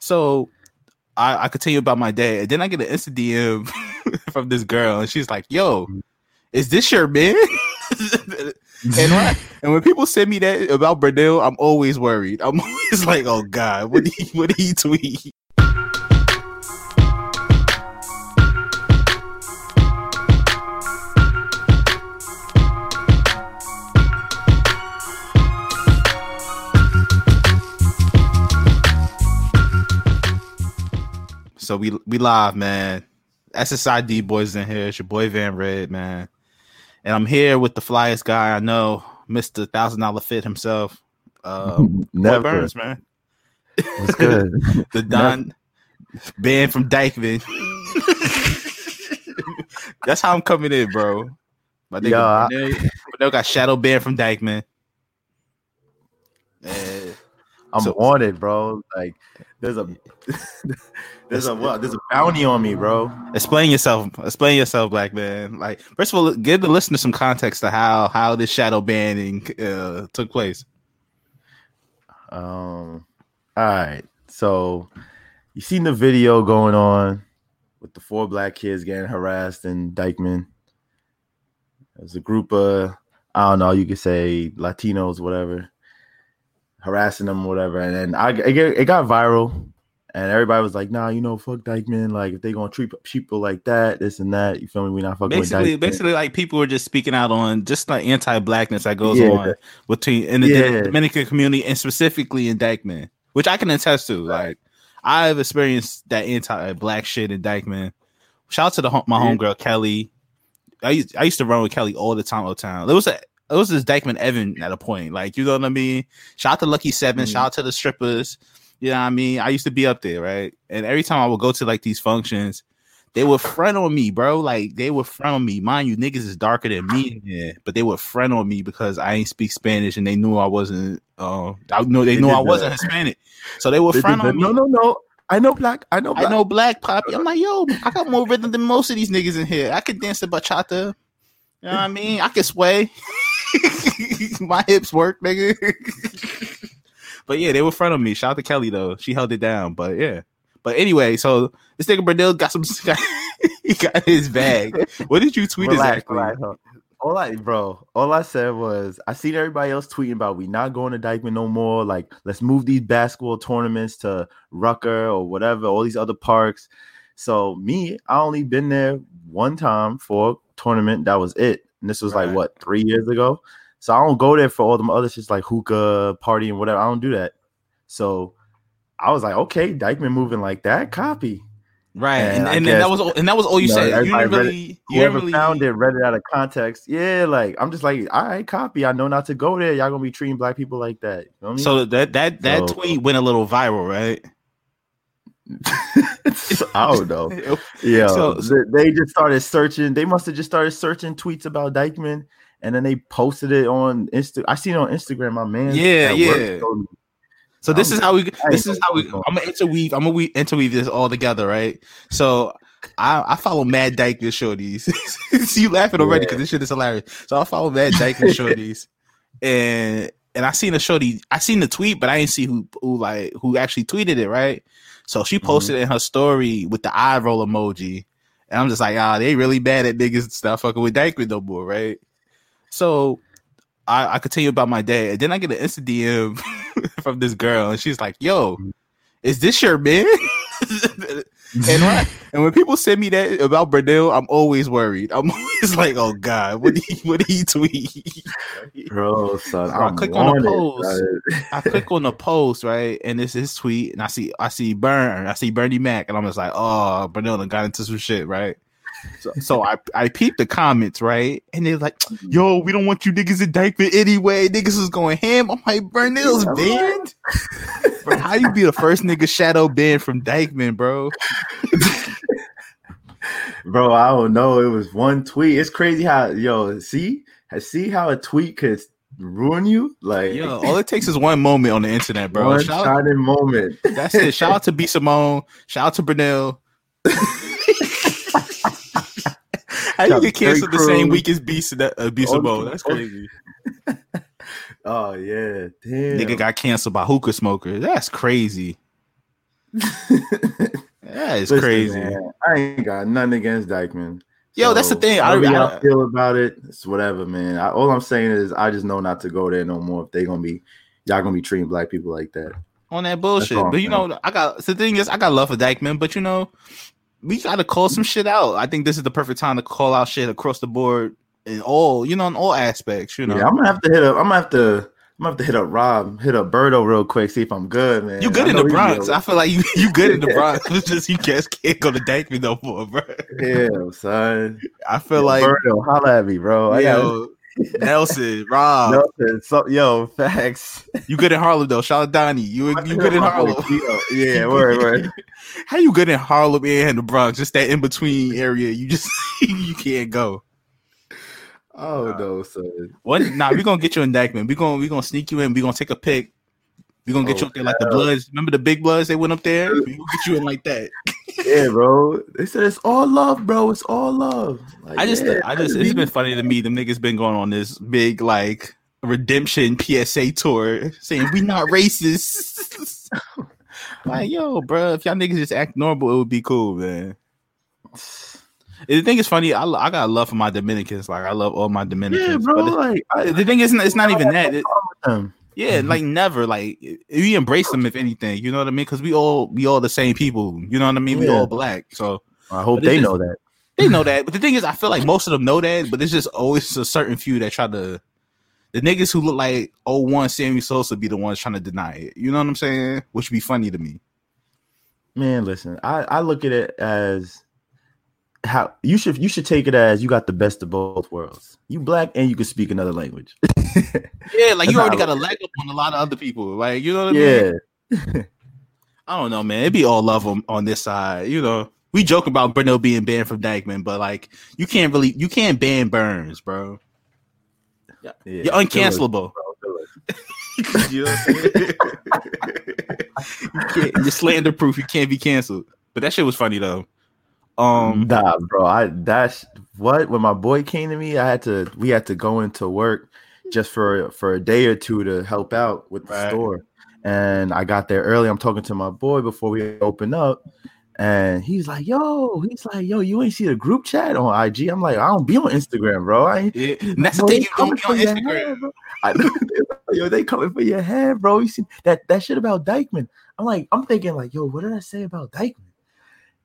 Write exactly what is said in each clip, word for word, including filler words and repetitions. So I, I could tell you about my day, and then I get an Insta D M from this girl, and she's like, "Yo, is this your man?" and, when, and when people send me that about Bernal, I'm always worried. I'm always like, "Oh God, what did he, what did he tweet?" So we we live, man. S S I D boys in here. It's your boy Van Red, man. And I'm here with the flyest guy I know, Mister one thousand dollars Fit himself. Um, Roy Burns, man. What's good? The Don, Never. Ben from Dyckman. That's how I'm coming in, bro. My nigga, Birdo, I... got Shadow Ben from Dyckman. And I'm so, on it, bro. Like there's a there's a what there's a bounty on me, bro. Explain yourself. Explain yourself, black man. Like, first of all, give the listener some context to how how this shadow banning uh, took place. Um. All right. So you seen the video going on with the four black kids getting harassed in Dyckman. There's a group of, I don't know, you could say Latinos, whatever, harassing them or whatever, and then I it, it got viral, and everybody was like, "Nah, you know, fuck Dyckman. Like, if they gonna treat people like that, this and that, you feel me? We not fucking basically, with Dyckman." Basically, like people were just speaking out on just like anti-blackness that goes yeah. on between in the yeah. Dominican community and specifically in Dyckman, which I can attest to. Right. Like, I've experienced that anti-black shit in Dyckman. Shout out to the my yeah. homegirl Kelly. I used I used to run with Kelly all the time. Old town. There was a It was this Dyckman Evan at a point. Like, you know what I mean? Shout out to Lucky Seven. Mm-hmm. Shout out to the strippers. You know what I mean? I used to be up there, right? And every time I would go to, like, these functions, they would front on me, bro. Like, they would front on me. Mind you, niggas is darker than me in here, but they would front on me because I ain't speak Spanish, and they knew I wasn't, uh, I know they, they knew I wasn't that. Hispanic. So they would they front on me. No, no, no. I know black. I know black. I know black, Poppy. I'm like, yo, I got more rhythm than most of these niggas in here. I could dance the bachata. You know what I mean? I can sway. My hips work, nigga. But yeah, they were in front of me. Shout out to Kelly though; she held it down. But yeah, but anyway, so this nigga Bernal got some. Got, he got his bag. What did you tweet exactly? All I, bro, all I said was, I seen everybody else tweeting about we not going to Dyckman no more. Like, let's move these basketball tournaments to Rucker or whatever. All these other parks. So me, I only been there one time for a tournament. That was it. And this was right. like, what, three years ago? So I don't go there for all them other shits like hookah, party, and whatever. I don't do that. So I was like, okay, Dyckman moving like that, copy. Right. And, and, and guess, that was all, and that was all you, you know, said. You didn't really, it, you whoever really... found it, read it out of context. Yeah, like, I'm just like, all right, copy. I know not to go there. Y'all going to be treating black people like that. You know what I mean? So that, that, that so, tweet went a little viral, right? I don't know. Yeah, so, so. They just started searching. They must have just started searching tweets about Dyckman, and then they posted it on Insta. I seen it on Instagram. My man. Yeah, yeah. So this I'm, is how we. This is how we. I'm gonna interweave. I'm gonna we, interweave this all together, right? So I, I follow Mad Dyckman shorties. You laughing already because yeah. this shit is hilarious. So I follow Mad Dyckman shorties, and and I seen a shorty. I seen the tweet, but I didn't see who who like who actually tweeted it, right? So she posted mm-hmm. in her story with the eye roll emoji. And I'm just like, ah, they really bad at niggas not fucking with Dyckman no more, right? So I, I could tell you about my day. And then I get an Insta D M from this girl, and she's like, "Yo, is this your man?" And right, and when people send me that about Bernal, I'm always worried. I'm always like, "Oh God, what did he, what did he tweet?" Bro, son, I I'm click on the post. Right? I click on the post, right, and it's his tweet, and I see, I see Burn, I see Bernie Mac, and I'm just like, "Oh, Bernal got into some shit, right?" So, so I I peeped the comments, right, and they're like, "Yo, we don't want you niggas in Dyckman anyway." Niggas was going ham. I'm like, Bernal's banned. Bro, how you be the first nigga shadow Ben from Dyckman, bro? Bro, I don't know. It was one tweet. It's crazy how yo see see how a tweet could ruin you. Like, yo, all it takes is one moment on the internet, bro. One shout out, moment. That's it. Shout out to B Simone. Shout out to Bernal. How you get canceled the same week as B uh, B Simone? That's crazy. Oh yeah, damn! Nigga got canceled by hookah smokers. That's crazy. That is Listen, crazy. Man, I ain't got nothing against Dyckman. Yo, so that's the thing. I, I, I feel about it. It's whatever, man. I, all I'm saying is, I just know not to go there no more. If they gonna be, y'all gonna be treating black people like that on that bullshit. But you know, I got the thing is, I got love for Dyckman, but you know, we gotta call some shit out. I think this is the perfect time to call out shit across the board. In all, you know, in all aspects, you know. Yeah, I'm gonna have to hit up. I'm gonna have to. I'm gonna have to hit up Rob, hit up Birdo real quick, see if I'm good, man. You good in the Bronx? I feel like you, you good in the Bronx. It's just you just can't go to Dyckman no more, bro. Yeah, son. I feel yo, like Birdo, holla at me, bro. Yo, I gotta... Nelson, Rob, Nelson, so, yo, facts. You good in Harlem though? Shout out Donnie. You you good in Harlem? Yeah, word, word. How you good in Harlem and the Bronx? Just that in between area, you just you can't go. Oh uh, no, son. What? Nah, we're gonna get you in Dyckman. We're gonna we gonna sneak you in. We're gonna take a pic. We're gonna get oh, you up there like the Bloods. Remember the big Bloods? They went up there. We're gonna get you in like that. Yeah, bro. They said it's all love, bro. It's all love. Like, I just, yeah, I just, it's been funny to me. Them niggas been going on this big like redemption P S A tour, saying we not racist. Like, yo, bro, if y'all niggas just act normal, it would be cool, man. The thing is funny. I, I got love for my Dominicans. Like I love all my Dominicans. Yeah, bro. But like I, the thing is, it's not even that. It, yeah, mm-hmm. Like never. Like we embrace them if anything. You know what I mean? Because we all we all the same people. You know what I mean? Yeah. We all black. So I hope they just, know that. They know that. But the thing is, I feel like most of them know that. But there's just always a certain few that try to. The niggas who look like oh one Sammy Sosa be the ones trying to deny it. You know what I'm saying? Which would be funny to me. Man, listen. I I look at it as. How you should you should take it as you got the best of both worlds. You black and you can speak another language. Yeah, like you already got a leg up on a lot of other people. Like you know what I mean? Yeah. I don't know, man. It'd be all love on, on this side. You know, we joke about Bernal being banned from Dyckman, but like you can't really you can't ban Burns, bro. Yeah. You're uncancelable. You know what I'm saying? You can't, you're slander proof. You can't be canceled. But that shit was funny though. Um, nah, bro. I that's what when my boy came to me, I had to we had to go into work just for for a day or two to help out with the right. store. And I got there early. I'm talking to my boy before we open up, and he's like, "Yo," he's like, "Yo, you ain't see the group chat on I G?" I'm like, "I don't be on Instagram, bro." I ain't, yeah. And that's bro, the thing you don't be on Instagram. Head, I know, like, yo, they coming for your head, bro. You see that that shit about Dyckman? I'm like, I'm thinking like, yo, what did I say about Dyckman?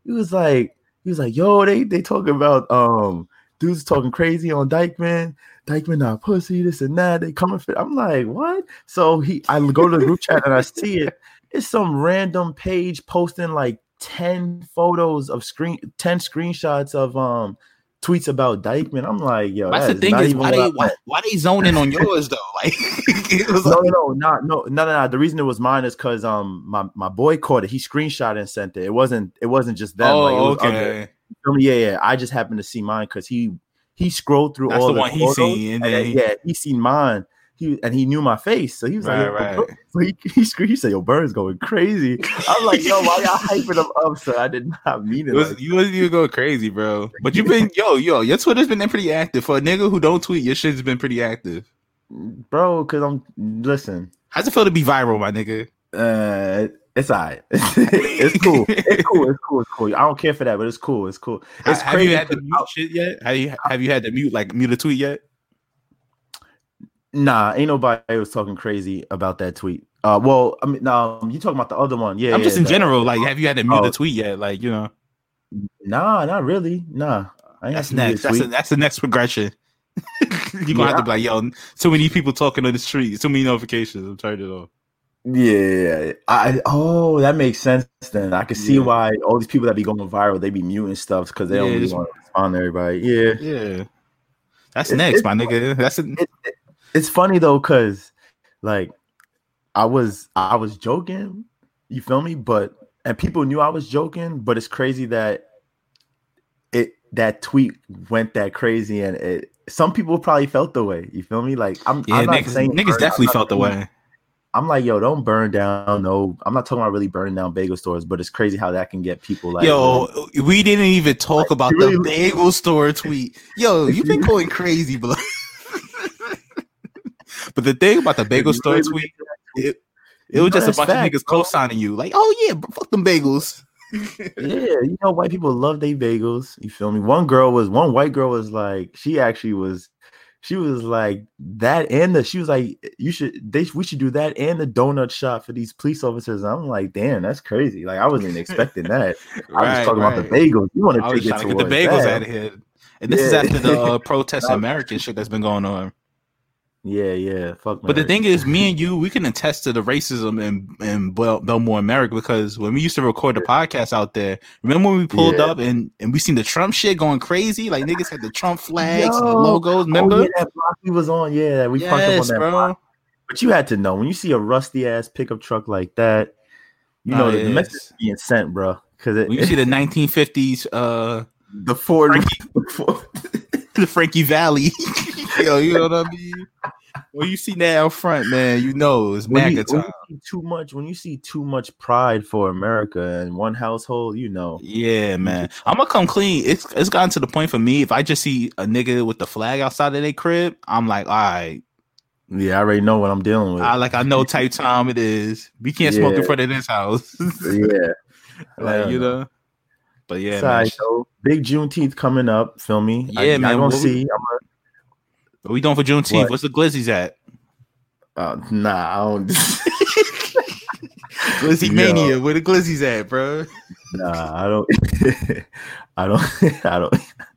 He was like. He was like, yo, they they talking about um dudes talking crazy on Dyckman. Dyckman not pussy, this and that. They coming for. I'm like, what? So he, I go to the group chat and I see it. It's some random page posting like ten photos of screen, ten screenshots of um tweets about Dyckman. I'm like, yo, that's that the thing is, is why they why, why they zoning on yours though? Like, it was no, like- no, not, no, no, no, no. The reason it was mine is because um my, my boy caught it. He screenshot and sent it. It wasn't it wasn't just them. Oh, like, it was okay. Other. Yeah, yeah. I just happened to see mine because he he scrolled through that's all the, the one he seen. And then, yeah, he seen mine. He and he knew my face, so he was right, like, right. So he, he screamed, he said, "Yo, Burns going crazy." I'm like, "Yo, why y'all hyping him up?" So I did not mean it. it was, like you wasn't even going crazy, bro. But you've been, yo, yo, your Twitter's been pretty active for a nigga who don't tweet. Your shit's been pretty active, bro. Because I'm listen. How's it feel to be viral, my nigga? Uh, it's alright. It's cool. It's cool. It's cool. It's cool. I don't care for that, but it's cool. It's cool. It's have crazy. You had to mute shit yet? Have you have you had to mute like mute a tweet yet? Nah, ain't nobody was talking crazy about that tweet. Uh, well, I mean, no, you talking about the other one? Yeah, I'm yeah, just in that, general. Like, have you had to mute oh, the tweet yet? Like, you know, nah, not really. Nah, I ain't that's next. That's a, that's the next progression. You're gonna yeah, have to be like, yo, so many people talking on the street, so many notifications. I'm turning it off. Yeah, I oh, that makes sense. Then I can see yeah. why all these people that be going viral, they be muting stuff because they yeah, don't really want to respond to everybody. Yeah, yeah, that's it's, next, it's, my nigga. That's a... it, it, it's funny though, cause like I was I was joking, you feel me? But and people knew I was joking, but it's crazy that it that tweet went that crazy, and it some people probably felt the way. You feel me? Like I'm, yeah, I'm not niggas, saying niggas hurt, definitely felt the way. I'm like, yo, don't burn down. No, I'm not talking about really burning down bagel stores, but it's crazy how that can get people like. Yo, man, we didn't even talk like, about really, the bagel store tweet. Yo, you've been going crazy, bro. But the thing about the bagel store really tweet, it, it was know, just a bunch fact, of niggas co-signing you. Like, oh yeah, fuck them bagels. Yeah, you know, white people love they bagels. You feel me? One girl was, one white girl was like, she actually was. She was like that, and the she was like, you should they we should do that and the donut shop for these police officers. And I'm like, damn, that's crazy. Like I wasn't expecting that. right, I was talking right. about the bagels. You want to take it to get the bagels that. out of here? And this yeah. is after the uh, protest American shit that's been going on. Yeah, yeah, fuck. But America. The thing is, me and you, we can attest to the racism in in Bel- Belmore, America, because when we used to record the podcast out there, remember when we pulled yeah. up and, and we seen the Trump shit going crazy? Like niggas had the Trump flags, Yo. and the logos. Remember oh, yeah, that block we was on? Yeah, we yes, punked up on that bro. block. But you had to know when you see a rusty ass pickup truck like that, you know oh, the yes. message is being sent, bro. Because you see the nineteen fifties, uh, the Ford, Frankie, the, Ford. the Frankie Valley. Yo, you know what I mean? When you see that out front, man, you know it's MAGA time. When you see too much, when you see too much pride for America in one household, you know. Yeah, man. I'm gonna come clean. It's it's gotten to the point for me. If I just see a nigga with the flag outside of their crib, I'm like, all right. Yeah, I already know what I'm dealing with. I like I know type time it is. We can't yeah. smoke in front of this house. yeah, like you know. know. But yeah, man. So, big Juneteenth coming up. Feel me? Yeah, I, man. I don't see. We- I'm a- What we doing for Juneteenth? What? What's the glizzies at? Uh, nah, I don't. Glizzy mania. Where the glizzies at, bro? Nah, I don't. I don't. I don't.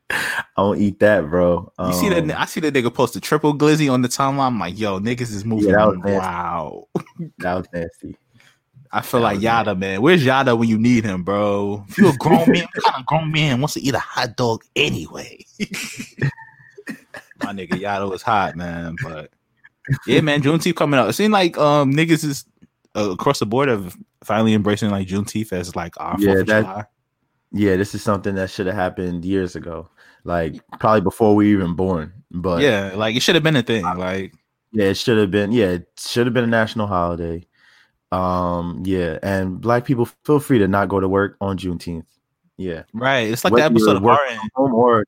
I don't eat that, bro. Um, you see that? I see that nigga post a triple glizzy on the timeline. I'm like, yo, niggas is moving. Yeah, wow, that was nasty. I feel that like Yada, man. Where's Yada when you need him, bro? If you're a grown man, what kind of grown man wants to eat a hot dog anyway? My nigga Yada was hot, man. But yeah, man, Juneteenth coming up. It seems like um niggas is uh, across the board of finally embracing like Juneteenth as like our yeah, Fourth of that, July. Yeah, this is something that should have happened years ago, like probably before we even born. But yeah, like it should have been a thing. Like yeah, it should have been. Yeah, it should have been a national holiday. Um, yeah, and black people feel free to not go to work on Juneteenth. Yeah, right. It's like Whether the episode of Martin home or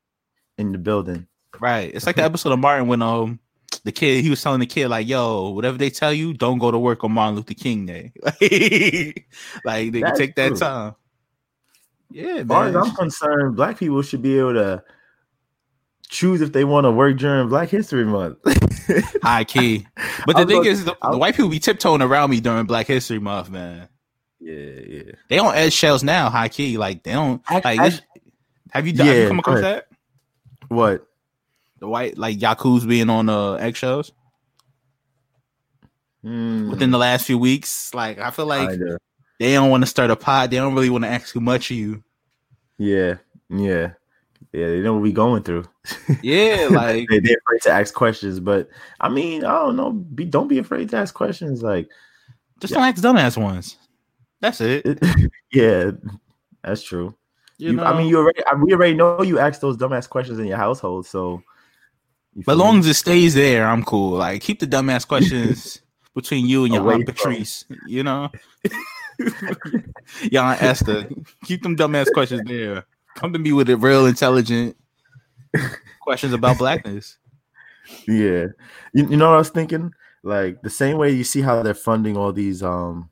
in the building. Right, it's like the episode of Martin when um the kid he was telling the kid like, "Yo, whatever they tell you, don't go to work on Martin Luther King Day." Like they can take that true. time. Yeah, as far as I'm concerned, black people should be able to choose if they want to work during Black History Month. High key, but the thing gonna, is, the, the white people be tiptoeing around me during Black History Month, man. Yeah, yeah. They don't add shells now. High key, like they don't. I, like, I, have you, yeah, have you come across that? What? The white, like Yaku's being on uh, eggshells mm. within the last few weeks. Like, I feel like Either. they don't want to start a pod. They don't really want to ask too much of you. Yeah, yeah, yeah. They know what we going through. Yeah, like they, they're afraid to ask questions. But I mean, I don't know. Be, don't be afraid to ask questions. Like, just yeah. don't ask dumbass ones. That's it. it yeah, that's true. You, you know? I mean, you already. I, we already know you ask those dumbass questions in your household. So. But as long as it stays there, I'm cool. Like, keep the dumbass questions between you and your Aunt Patrice, you know? Y'all Aunt Esther, keep them dumbass questions there. Come to me with the real intelligent questions about blackness. Yeah. You, you know what I was thinking? Like, the same way you see how they're funding all these um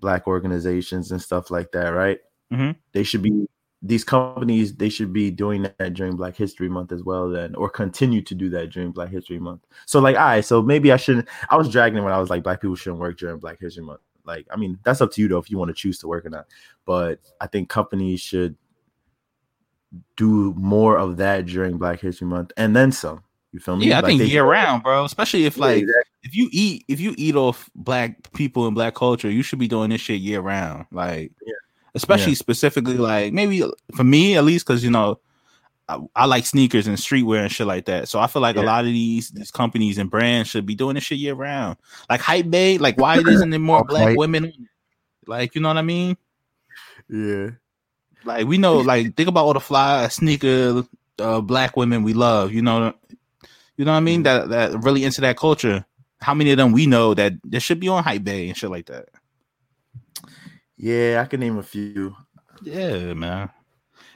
black organizations and stuff like that, right? Mm-hmm. They should be these companies, they should be doing that during Black History Month as well then, or continue to do that during Black History Month. So like, all right, so maybe I shouldn't, I was dragging it when I was like, Black people shouldn't work during Black History Month. Like, I mean, that's up to you though, if you want to choose to work or not. But I think companies should do more of that during Black History Month and then some. You feel me? Yeah, I like think they, year round, bro. Especially if like, yeah, exactly. if you eat, if you eat off Black people and Black culture, you should be doing this shit year round. Like, yeah. Especially yeah. specifically, like, maybe for me, at least, because, you know, I, I like sneakers and streetwear and shit like that. So I feel like yeah. a lot of these these companies and brands should be doing this shit year round. Like Hype Bay, like, why isn't there more Black right. women? Like, you know what I mean? Yeah. Like, we know, like, think about all the fly sneaker uh, Black women we love, you know? You know what I mean? That that really into that culture. How many of them we know that they should be on Hype Bay and shit like that? Yeah, I can name a few. Yeah, man.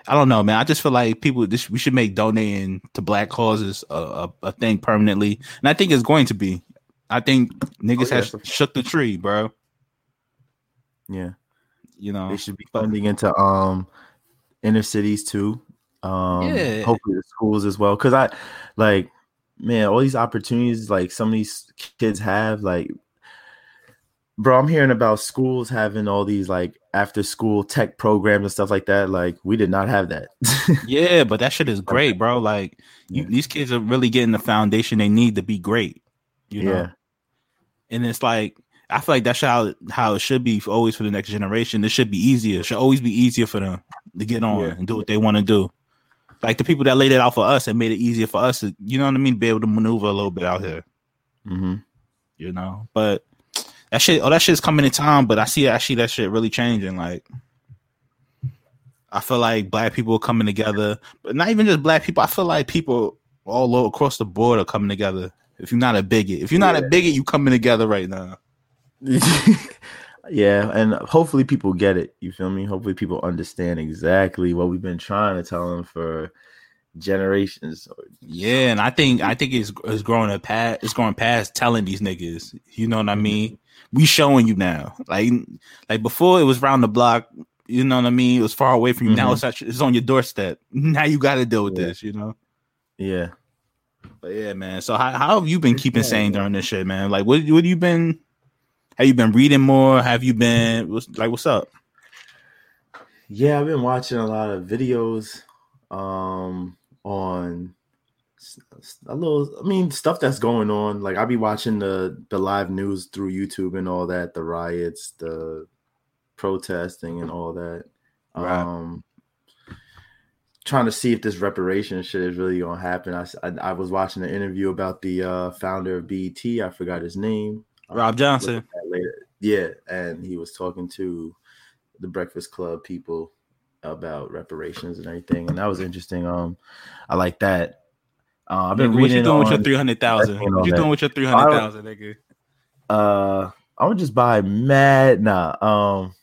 I don't know, man. I just feel like people, this, we should make donating to Black causes a, a, a thing permanently. And I think it's going to be. I think niggas oh, yeah. have shook the tree, bro. Yeah. You know. They should be funding into um inner cities too. Um yeah. Hopefully the schools as well. Because I, like, man, all these opportunities like some of these kids have, like, bro, I'm hearing about schools having all these like after school tech programs and stuff like that. Like, we did not have that. Yeah, but that shit is great, bro. Like, you, yeah. these kids are really getting the foundation they need to be great, you know? Yeah. And it's like, I feel like that's how, how it should be for, always for the next generation. It should be easier. It should always be easier for them to get on yeah. and do what they want to do. Like the people that laid it out for us and made it easier for us to, you know what I mean? Be able to maneuver a little bit out here, mm-hmm. you know? But that shit, oh, that shit's coming in time, but I see actually that shit really changing. Like, I feel like Black people are coming together, but not even just Black people. I feel like people all over, across the board are coming together. If you're not a bigot, if you're not yeah. a bigot, you coming together right now. Yeah, and hopefully people get it. You feel me? Hopefully people understand exactly what we've been trying to tell them for generations. Yeah, and I think I think it's it's growing a past. It's going past telling these niggas. You know what I mean? We showing you now, like like before it was round the block, you know what I mean? It was far away from you. Mm-hmm. Now it's actually, it's on your doorstep. Now you got to deal with yeah. this, you know? Yeah. But yeah, man. So how, how have you been keeping yeah. sane during this shit, man? Like, what what you been? Have you been reading more? Have you been what's, like, what's up? Yeah, I've been watching a lot of videos um, on. A little, I mean, stuff that's going on. Like, I'll be watching the, the live news through YouTube and all that, the riots, the protesting and all that. Right. Um, trying to see if this reparation shit is really going to happen. I, I, I was watching an interview about the uh, founder of B E T. I forgot his name. Rob um, Johnson. Later. Yeah, and he was talking to the Breakfast Club people about reparations and everything, and that was interesting. Um, I like that. Uh, I've been nigga, reading. What you doing with your three hundred thousand? What you doing with your three hundred thousand, nigga? Uh, I would just buy mad. Nah, um,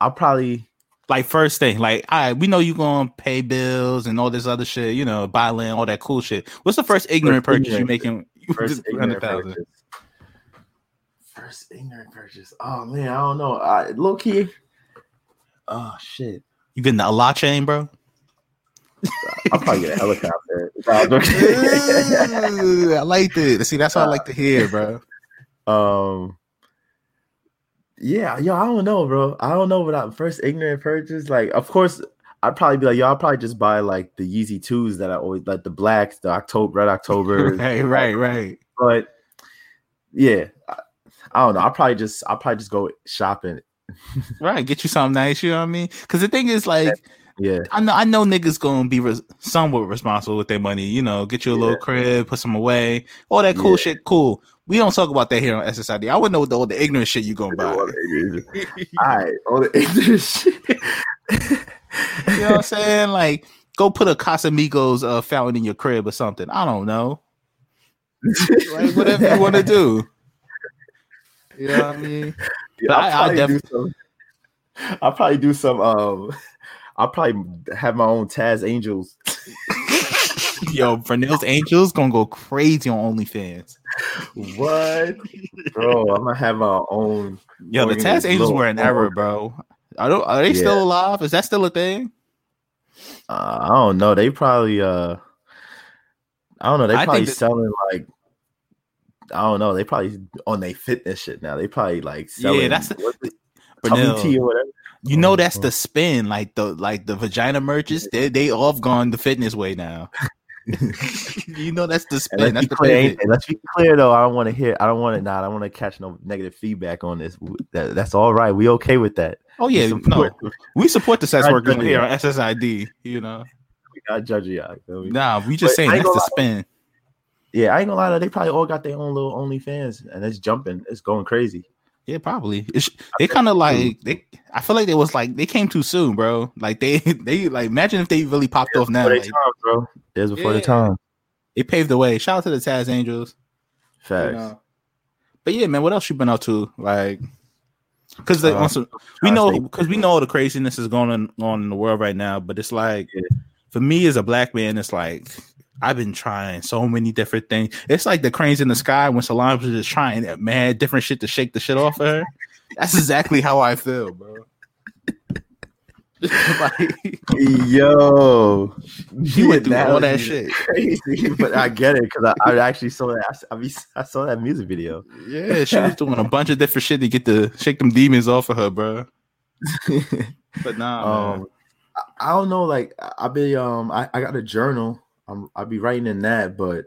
I'll probably like first thing. Like, all right, we know you gonna pay bills and all this other shit. You know, buy land, all that cool shit. What's the first ignorant first purchase ignorant, you making? First ignorant purchase. First ignorant purchase. Oh man, I don't know. I low key. Oh shit! You getting the Allah chain, bro? I'll probably get a helicopter. I like it. See, that's what I like to hear, bro. Um, yeah, yo, I don't know, bro. I don't know what I first ignorant purchase. Like, of course, I'd probably be like, yo, I'll probably just buy like the Yeezy twos that I always like, the blacks, the October, Red October. Right, right, right. But yeah, I, I don't know. I'll probably just, I'll probably just go shopping. Right, get you something nice. You know what I mean? Because the thing is, like. That's- Yeah, I know. I know niggas gonna be res- somewhat responsible with their money. You know, get you a yeah. little crib, put some away, all that cool yeah. shit. Cool. We don't talk about that here on S S I D. I would know the, all the ignorant shit you gonna buy. All right, all the ignorant shit. You know what I'm saying? Like, go put a Casamigos uh, fountain in your crib or something. I don't know. Like, whatever you want to do. You know what I mean? Yeah, I'll, I, probably I'll, def- some, I'll probably do some. Um, I'll probably have my own Taz Angels. Yo, Bernal's Angels gonna go crazy on OnlyFans. What? Bro, I'm gonna have my own. Yo, the Taz Angels were an error, bro. Are they, are they yeah. still alive? Is that still a thing? Uh, I don't know. They probably, uh, I don't know. They probably that- selling like, I don't know. They probably on their fitness shit now. They probably like selling. Yeah, that's the, Bernal, tea or whatever. You know, that's the spin. Like the like the vagina merchants, they they all gone the fitness way now. You know, that's the spin. That's the clear, let's be clear though. I don't want to hear. I don't want to. Nah, I don't want to catch no negative feedback on this. That, that's all right. We okay with that. Oh yeah, we support, no, we support the sex workers here on S S I D. You know, we not judging y'all. Nah, we just but saying that's the lie. spin. Yeah, I ain't gonna lie though. They probably all got their own little OnlyFans, and it's jumping. It's going crazy. Yeah, probably. It's, they kind of like they. I feel like they was like they came too soon, bro. Like they, they like imagine if they really popped off now. There's before their time, bro. There's before yeah. the time. It paved the way. Shout out to the Taz Angels. Facts. You know? But yeah, man, what else you been up to? Like, because um, we know because we know all the craziness is going on, on in the world right now. But it's like yeah. for me as a black man, it's like. I've been trying so many different things. It's like the cranes in the sky when Solange was just trying that mad different shit to shake the shit off of her. That's exactly how I feel, bro. Like, yo, you went through all that shit. Crazy, but I get it because I, I actually saw that. I, I, I saw that music video. Yeah, she was doing a bunch of different shit to get the shake them demons off of her, bro. But nah, um, man. I, I don't know. Like I be, um, I, I got a journal. I'm, I'll be writing in that, but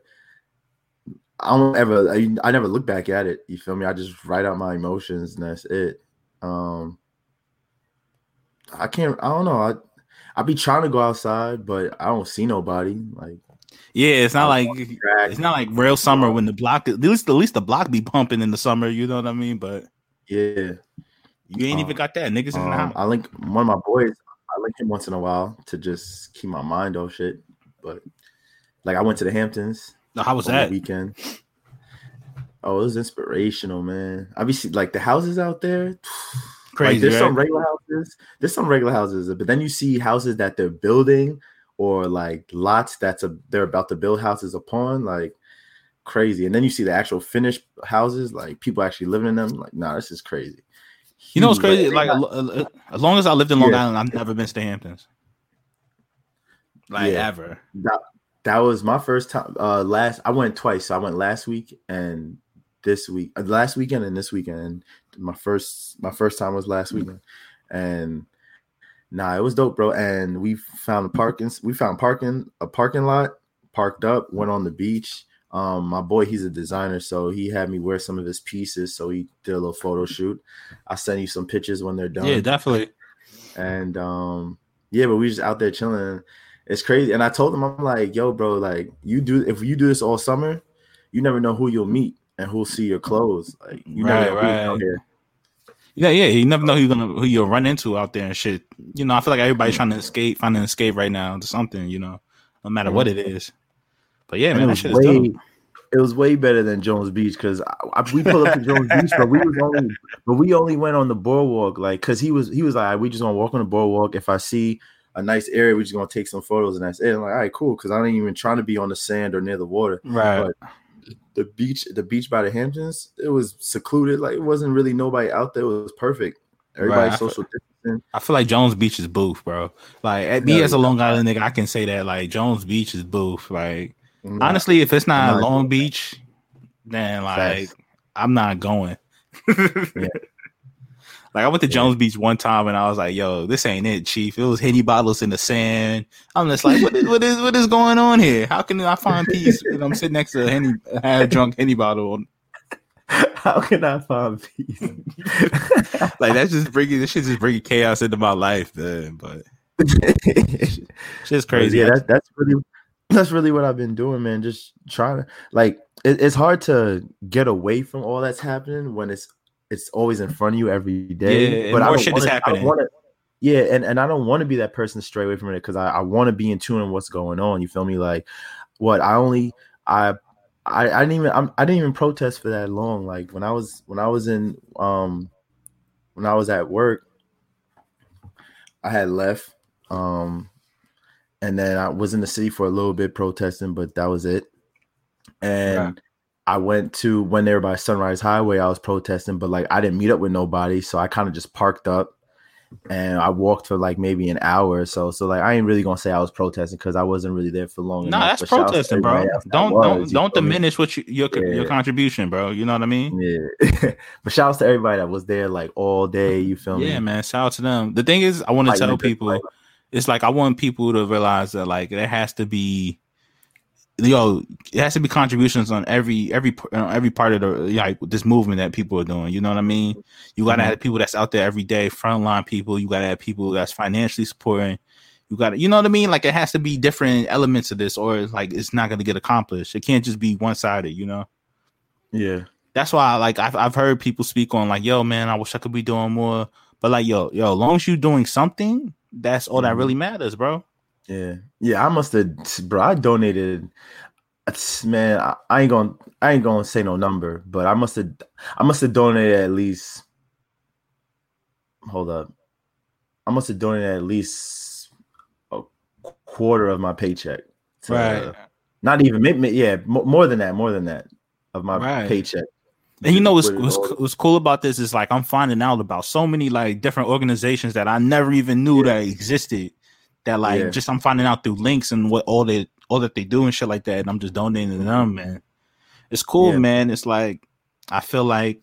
I don't ever, I, I never look back at it. You feel me? I just write out my emotions and that's it. Um, I can't, I don't know. I, I be trying to go outside, but I don't see nobody. Like, yeah, it's not like, it's not like real summer when the block, at least, at least the block be pumping in the summer. You know what I mean? But yeah, you ain't um, even got that. Niggas um, in the house. I link one of my boys, I link him once in a while to just keep my mind off shit. But like I went to the Hamptons. No, how was that weekend? Oh, it was inspirational, man. I be see, like the houses out there. Crazy. Like, there's right? some regular houses. There's some regular houses, but then you see houses that they're building, or like lots that's a they're about to build houses upon, like crazy. And then you see the actual finished houses, like people actually living in them. Like, nah, this is crazy. Huge. You know what's crazy? Like, like as long as I lived in Long yeah. Island, I've never been to the Hamptons. Like yeah. ever. That, that was my first time. Uh, last I went twice. So I went last week and this week. Uh, last weekend and this weekend. My first my first time was last weekend. And nah, it was dope, bro. And we found a parking. We found parking a parking lot. Parked up. Went on the beach. Um, my boy, he's a designer, so he had me wear some of his pieces. So he did a little photo shoot. I'll send you some pictures when they're done. Yeah, definitely. And um, yeah, but we just out there chilling. It's crazy. And I told him, I'm like, yo, bro, like you do, if you do this all summer, you never know who you'll meet and who'll see your clothes. Like, you right, never know right. who's out here. Yeah, yeah. You never know who you're gonna who you'll run into out there and shit. You know, I feel like everybody's trying to escape, find an escape right now to something, you know, no matter mm-hmm. what it is. But yeah, and man, that shit way, is dope. It was way better than Jones Beach because we pulled up to Jones Beach, but we was only but we only went on the boardwalk, like because he was he was like, we just gonna walk on the boardwalk. If I see a nice area, we're just gonna take some photos and that's it. I'm like, all right, cool, because I ain't even trying to be on the sand or near the water. Right. But the beach, the beach by the Hamptons, it was secluded. Like it wasn't really nobody out there. It was perfect. Everybody right. social distancing. I feel like Jones Beach is boof, bro. Like at me no, as a Long Island nigga, I can say that. Like Jones Beach is boof. Like nah, honestly, if it's not nah, Long Beach, then like fast. I'm not going. Yeah. Like I went to Jones yeah. Beach one time and I was like, "Yo, this ain't it, Chief." It was Henny bottles in the sand. I'm just like, "What is what is what is going on here? How can I find peace?" And I'm sitting next to a Henny, a half drunk Henny bottle. How can I find peace? Like that's just bringing this shit just bringing chaos into my life, man. But it's just crazy. Yeah, that's that's really that's really what I've been doing, man. Just trying to like it, it's hard to get away from all that's happening when it's. It's always in front of you every day. Yeah, but more I shit wanna, is happening. I wanna, yeah, and, and I don't want to be that person to stray away from it because I, I want to be in tune with what's going on. You feel me? Like, what I only I I, I didn't even I'm, I didn't even protest for that long. Like when I was when I was in um when I was at work, I had left um and then I was in the city for a little bit protesting, but that was it. And. Yeah. I went to when they were by Sunrise Highway, I was protesting, but like I didn't meet up with nobody. So I kind of just parked up and I walked for like maybe an hour or so. So like I ain't really gonna say I was protesting because I wasn't really there for long. No, nah, that's protesting, bro. Don't was, don't don't diminish what you, your yeah. your contribution, bro. You know what I mean? Yeah. But shout out to everybody that was there like all day. You feel yeah, me? Yeah, man. Shout out to them. The thing is, I want to like, tell people, like, it's like I want people to realize that like there has to be. Yo, it has to be contributions on every every every part of the like this movement that people are doing. You know what I mean? You gotta mm-hmm. have people that's out there every day, frontline people. You gotta have people that's financially supporting. You gotta, you know what I mean? Like it has to be different elements of this, or it's like it's not gonna get accomplished. It can't just be one sided, you know? Yeah, that's why. Like I've I've heard people speak on like, yo, man, I wish I could be doing more. But like, yo, yo, as long as you're doing something, that's all mm-hmm. that really matters, bro. Yeah, yeah, I must have, bro. I donated, man. I, I ain't gonna, I ain't gonna say no number, but I must have, I must have donated at least. Hold up, I must have donated at least a quarter of my paycheck. To, right. Uh, not even, maybe, yeah, more than that, more than that of my right. paycheck. And you know what's, what's what's cool about this is like I'm finding out about so many like different organizations that I never even knew yeah. that existed. That like yeah. just I'm finding out through links and what all they all that they do and shit like that, and I'm just donating to them, man. It's cool, yeah. man. It's like I feel like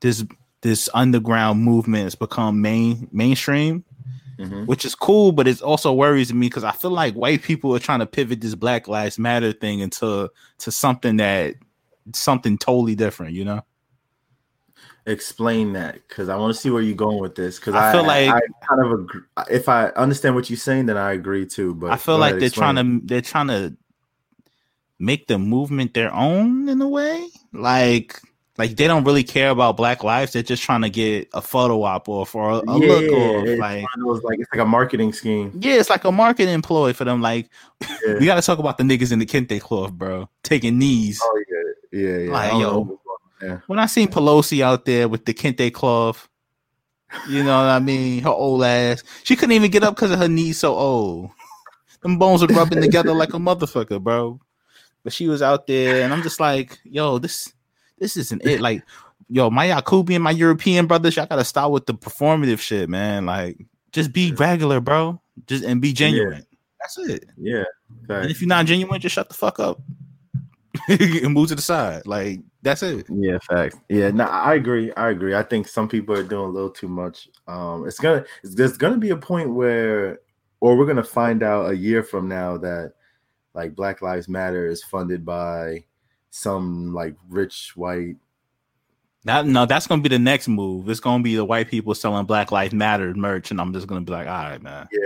this this underground movement has become main mainstream, mm-hmm. which is cool, but it also worries me because I feel like white people are trying to pivot this Black Lives Matter thing into to something that something totally different, you know. Explain that, because I want to see where you're going with this. Because I, I feel like I, I kind of agree. If I understand what you're saying, then I agree too. But I feel like they're trying to they're trying to make the movement their own in a way. Like like they don't really care about Black lives. They're just trying to get a photo op or for a, a yeah, look or it's like it was like it's like a marketing scheme. Yeah, it's like a marketing ploy for them. Like yeah. we got to talk about the niggas in the kente cloth, bro, taking knees. Oh yeah, yeah, yeah. Like yo. Know. Yeah. When I seen Pelosi out there with the kente cloth, you know what I mean? Her old ass. She couldn't even get up because of her knees so old. Them bones are rubbing together like a motherfucker, bro. But she was out there, and I'm just like, yo, this this isn't it. Like, yo, my Yakubian, my European brothers, y'all got to stop with the performative shit, man. Like, just be regular, bro. Just and be genuine. Yeah. That's it. Yeah. Okay. And if you're not genuine, just shut the fuck up. And move to the side. Like, that's it. Yeah, fact. Yeah, no, I agree. I agree. I think some people are doing a little too much. Um, it's gonna it's, there's gonna be a point where, or we're gonna find out a year from now that like Black Lives Matter is funded by some like rich white. That, no, that's gonna be the next move. It's gonna be the white people selling Black Lives Matter merch, and I'm just gonna be like, all right, man. Yeah.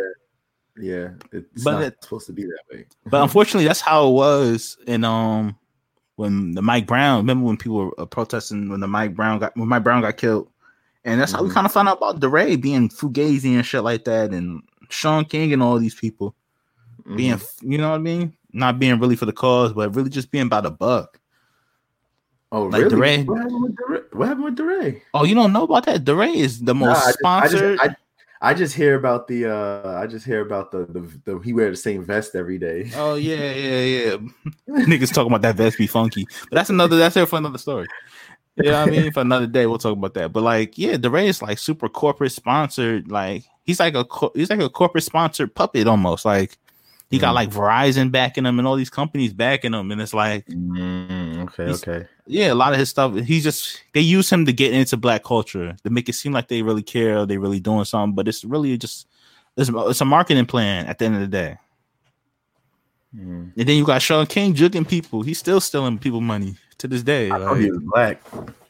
Yeah, it's but not it, supposed to be that way. But unfortunately, that's how it was. And um, when the Mike Brown, remember when people were protesting when the Mike Brown got when Mike Brown got killed, and that's mm-hmm. how we kind of found out about DeRay being fugazi and shit like that, and Sean King and all these people mm-hmm. being, you know what I mean, not being really for the cause, but really just being about a buck. Oh, like really? DeRay. What happened with DeRay? What happened with DeRay? Oh, you don't know about that? DeRay is the most nah, sponsored. I just, I just, I, I just hear about the uh, I just hear about the, the the he wear the same vest every day. Oh yeah, yeah, yeah. Niggas talking about that vest be funky, but that's another that's there for another story. You know what I mean? For another day, we'll talk about that. But like, yeah, DeRay is like super corporate sponsored. Like he's like a co- he's like a corporate sponsored puppet almost. Like he got mm. like Verizon backing him and all these companies backing him, and it's like mm, okay, okay, yeah, a lot of his stuff. He's just they use him to get into Black culture to make it seem like they really care, or they really doing something, but it's really just it's, it's a marketing plan at the end of the day. Mm. And then you got Sean King juking people. He's still stealing people money to this day. I like. thought he was Black.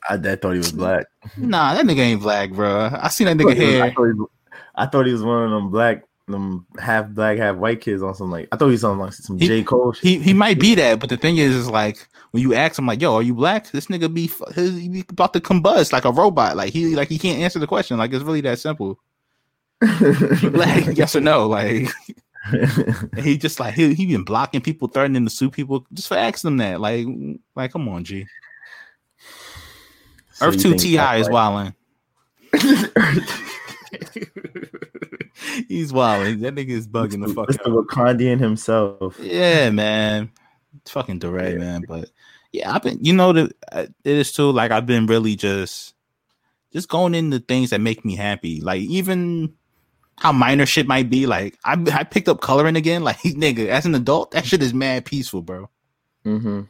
I, I thought he was Black. Nah, that nigga ain't Black, bro. I seen that nigga hair. I thought he was, I thought he was one of them Black. Them half Black, half white kids on some like I thought he was on like some he, J. Cole shit. He he might be that, but the thing is, is like when you ask him like, "Yo, are you Black?" This nigga be his, he be about to combust like a robot. Like he like he can't answer the question. Like it's really that simple. You Black? Yes or no? Like he just like he he been blocking people, threatening to sue people just for asking them that. Like like come on, G. So Earth Two T I is wildin'. He's wild. That nigga is bugging the fuck out. Mister Wakandian himself. Yeah, man. It's fucking DeRay, yeah. man. But yeah, I've been, you know, the, it is too. Like I've been really just just going into things that make me happy. Like, even how minor shit might be. Like, I I picked up coloring again. Like, nigga, as an adult, that shit is mad peaceful, bro. Mm-hmm.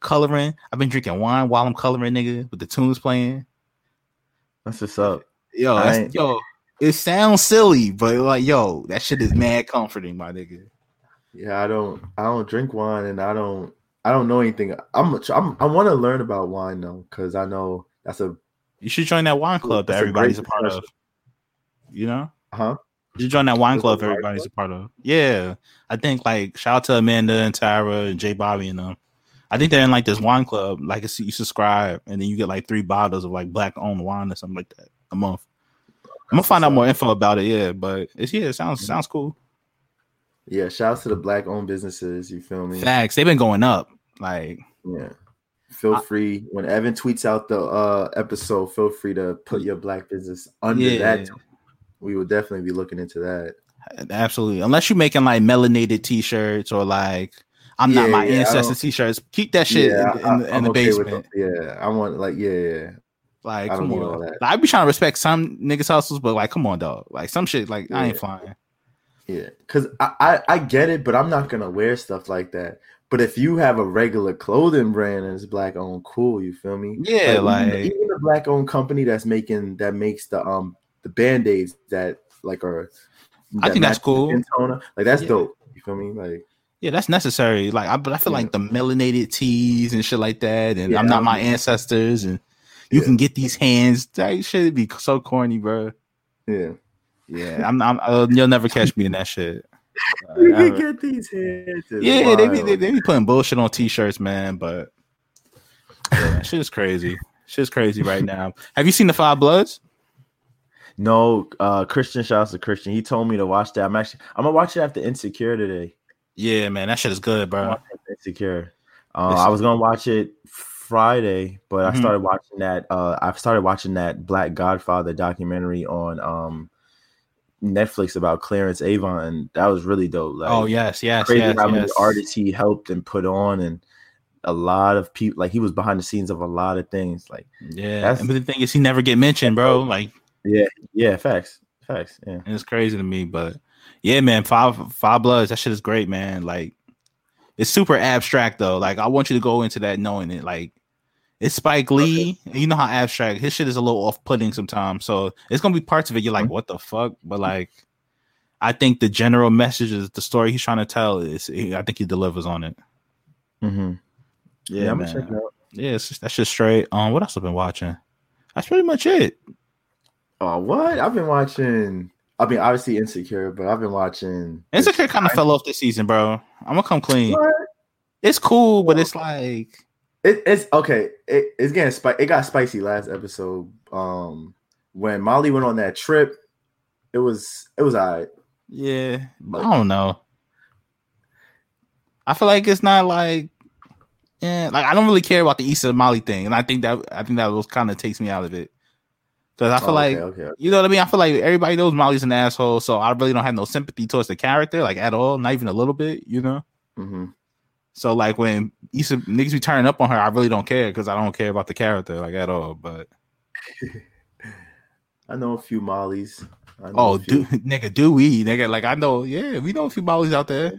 Coloring. I've been drinking wine while I'm coloring, nigga, with the tunes playing. That's what's up. Yo, that's, yo, it sounds silly, but like, yo, that shit is mad comforting, my nigga. Yeah, I don't, I don't drink wine, and I don't, I don't know anything. I'm, I'm I want to learn about wine though, because I know that's a. You should join that wine club that everybody's a, a part of. You know? Huh? You should join that wine club everybody's a part of. Yeah, I think like shout out to Amanda and Tyra and Jay Bobby and them. I think they're in like this wine club. Like, you subscribe and then you get like three bottles of like black owned wine or something like that a month. I'm gonna find out more info about it. Yeah, but it's yeah, it sounds sounds cool. Yeah, shout out to the black owned businesses. You feel me? Facts. They've been going up. Like, yeah. Feel free I, when Evan tweets out the uh, episode. Feel free to put your black business under yeah. that. We will definitely be looking into that. Absolutely. Unless you're making like melanated t-shirts or like. I'm yeah, not my yeah, ancestors t-shirts. Keep that shit yeah, in, in, in, in the okay basement. Yeah, I want like yeah, yeah. Like, I come on. Like, I be trying to respect some niggas' hustles, but like, come on, dog. Like, some shit, like yeah. I ain't flying. Yeah, because I, I I get it, but I'm not gonna wear stuff like that. But if you have a regular clothing brand and it's black owned, cool. You feel me? Yeah, like, like even a black owned company that's making that makes the um the band-aids that like are. That I think that's cool. Like that's yeah. dope. You feel me? Like. Yeah, that's necessary. Like, I, but I feel yeah. like the melanated teas and shit like that, and yeah, I'm not my ancestors, and you yeah. can get these hands. That shit be so corny, bro. Yeah, yeah. I'm. I'm uh, you'll never catch me in that shit. Uh, you can get these hands. Yeah, they be they, they be putting bullshit on t-shirts, man. But yeah, shit is crazy. Shit's crazy right now. Have you seen the Five Bloods? No, uh, Christian. Shout out to Christian. He told me to watch that. I'm actually. I'm gonna watch it after Insecure today. Yeah, man, that shit is good, bro. Insecure. Uh, I was gonna watch it Friday, but mm-hmm. I started watching that. Uh, I've started watching that Black Godfather documentary on um, Netflix about Clarence Avon, and that was really dope. Like, oh yes, yes, crazy yes, how many yes. artists he helped and put on, and a lot of people. Like, he was behind the scenes of a lot of things. Like, yeah, that's, but the thing is, he never get mentioned, bro. Like, yeah, yeah, facts, facts. Yeah, and it's crazy to me, but. Yeah, man, Five Five Bloods, that shit is great, man. Like, it's super abstract though. Like, I want you to go into that knowing it. Like, it's Spike Lee. Okay. You know how abstract his shit is, a little off-putting sometimes. So it's gonna be parts of it. You're like, what the fuck? But like, I think the general message is the story he's trying to tell is. I think he delivers on it. Mm-hmm. Yeah, yeah, I'm man. Gonna check it out. Yeah, it's just, that's just straight. Um, what else I've been watching? That's pretty much it. Oh, uh, what I've been watching. I mean, obviously Insecure, but I've been watching... Insecure kind of fell off this season, bro. I'm going to come clean. What? It's cool, but it's like... It, it's okay. It, it's getting spicy. It got spicy last episode. Um, when Molly went on that trip, it was it was all right. Yeah. Like, I don't know. I feel like it's not like... Yeah, like, I don't really care about the Issa and Molly thing, and I think that I think that was kind of takes me out of it. Because I feel oh, like, okay, okay. you know what I mean? I feel like everybody knows Molly's an asshole, so I really don't have no sympathy towards the character, like, at all. Not even a little bit, you know? Mm-hmm. So, like, when Issa, niggas be turning up on her, I really don't care, because I don't care about the character, like, at all, but... I know a few Mollys. I know oh, few. Do, nigga, do we? Nigga, like, I know, yeah, we know a few Mollys out there.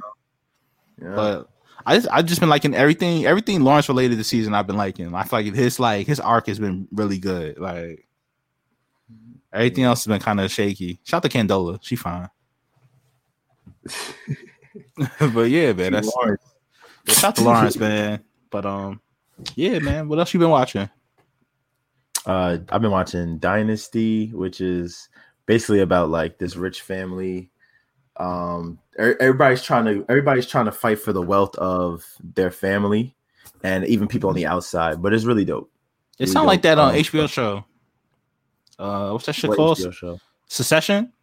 Yeah. Yeah. But I just, I've just been liking everything, everything Lawrence-related this season I've been liking. I feel like his, like, his arc has been really good, like... Everything else has been kind of shaky. Shout out to Candola. She fine. But yeah, man. That's Lawrence. Shout out to Lawrence, man. But um, yeah, man. What else you been watching? Uh, I've been watching Dynasty, which is basically about like this rich family. Um, everybody's trying to everybody's trying to fight for the wealth of their family and even people on the outside. But it's really dope. It really sounds dope. Like that on um, H B O show. Uh, what's that shit what called? Secession,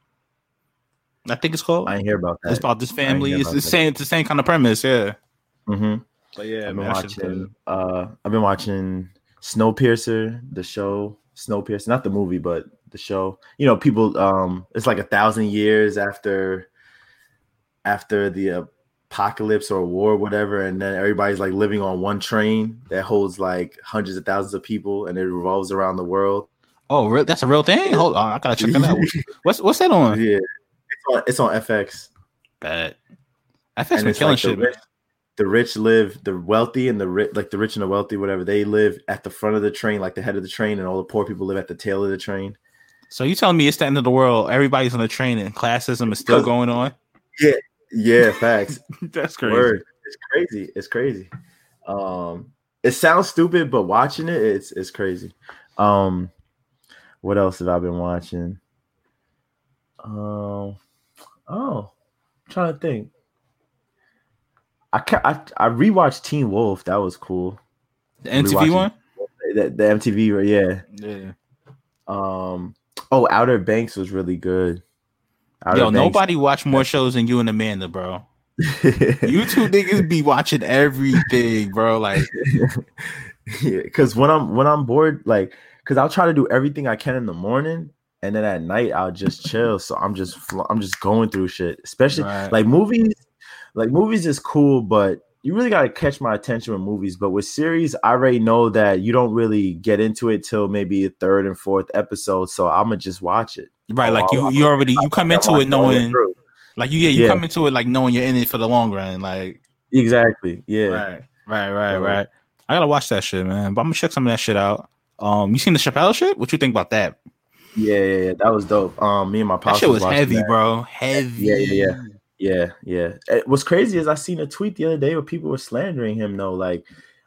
I think it's called. I ain't hear about that. It's about this family. It's the same. It's the same kind of premise. Yeah. Mm-hmm. But yeah, I've been man, watching. Uh, I've been watching Snowpiercer, the show. Snowpiercer, not the movie, but the show. You know, people. Um, it's like a thousand years after, after the apocalypse or war, or whatever, and then everybody's like living on one train that holds like hundreds of thousands of people, and it revolves around the world. Oh, really? That's a real thing? Hold on, I gotta check that out. What's what's that on? Yeah, it's on, it's on F X. Bet. F X been killing like shit. The rich, the rich live, the wealthy and the rich, like the rich and the wealthy, whatever. They live at the front of the train, like the head of the train, and all the poor people live at the tail of the train. So you telling me it's the end of the world? Everybody's on the train and classism is still going on? Yeah, yeah, facts. That's crazy. Word. It's crazy. It's crazy. Um, it sounds stupid, but watching it, it's it's crazy. Um, what else have I been watching? Um, oh, I'm trying to think. I can't, I I rewatched Teen Wolf. That was cool. The M T V one. The, the M T V, yeah, yeah. Um. Oh, Outer Banks was really good. Outer Yo, Banks. Nobody watched more shows than you and Amanda, bro. You two niggas be watching everything, bro. Like, yeah, because when I'm when I'm bored, like, because I'll try to do everything I can in the morning, and then at night I'll just chill. So I'm just I'm just going through shit, especially right. like movies. Like movies is cool, but you really gotta catch my attention with movies. But with series, I already know that you don't really get into it till maybe a third and fourth episode. So I'm gonna just watch it. Right, like you, you already you come into it knowing, like you yeah, you yeah. come into it like knowing you're in it for the long run. Like exactly, yeah, right, right, right, right. I gotta watch that shit, man. But I'm gonna check some of that shit out. Um, you seen the Chappelle shit? What you think about that? Yeah, yeah, yeah. That was dope. Um, me and my pops. That shit was, was heavy, that. bro. Heavy. Yeah, yeah, yeah. Yeah, yeah. What's crazy is I seen a tweet the other day where people were slandering him, though. Like,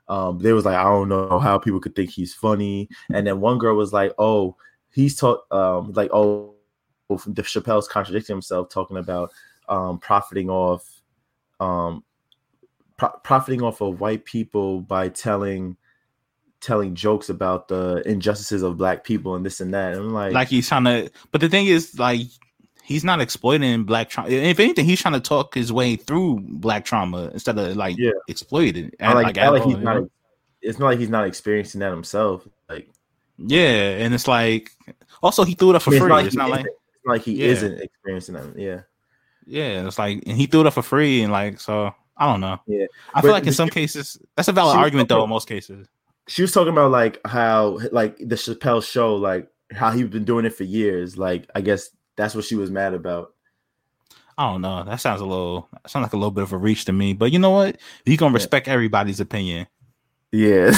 um, they was like, I don't know how people could think he's funny. And then one girl was like, oh, he's taught, um, like, oh, Chappelle's contradicting himself, talking about um, profiting off, um, pro- profiting off of white people by telling, telling jokes about the injustices of black people and this and that. And I'm like, like he's trying to. But the thing is, like. He's not exploiting black trauma. If anything, he's trying to talk his way through black trauma instead of like yeah. exploit it. Like, like, not like he's not, it's not like he's not experiencing that himself. Like, yeah, and it's like also he threw it up for I mean, free. It's not like it's not like he, like, like he yeah. isn't experiencing that. Yeah, yeah, it's like and he threw it up for free and like so I don't know. Yeah, I but feel like in some she, cases that's a valid argument talking, though. In most cases, she was talking about like how like the Chappelle show, like how he's been doing it for years. Like I guess. That's what she was mad about. I don't know. That sounds a little sounds like a little bit of a reach to me. But you know what? You're gonna respect yeah. everybody's opinion. Yeah.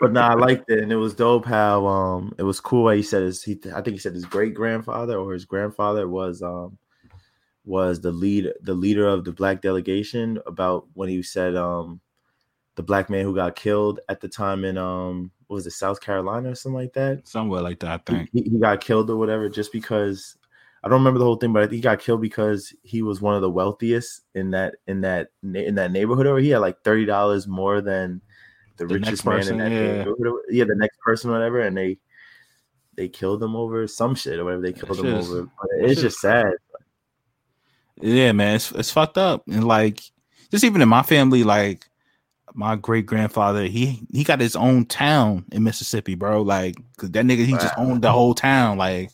But nah, I liked it, and it was dope how um it was cool how he said his he I think he said his great grandfather or his grandfather was um was the lead the leader of the black delegation about when he said um the black man who got killed at the time in um What was it, South Carolina or something like that? Somewhere like that, I think. He, he got killed or whatever just because I don't remember the whole thing, but I think he got killed because he was one of the wealthiest in that in that in that neighborhood, or he had like thirty dollars more than the, the richest man person, in that yeah. neighborhood. Yeah, the next person, or whatever, and they they killed him over some shit or whatever. They killed him over. But it's just sad. Yeah, man, it's it's fucked up, and like just even in my family, like. My great grandfather, he he got his own town in Mississippi, bro. Like, cause that nigga, he wow. just owned the whole town. Like,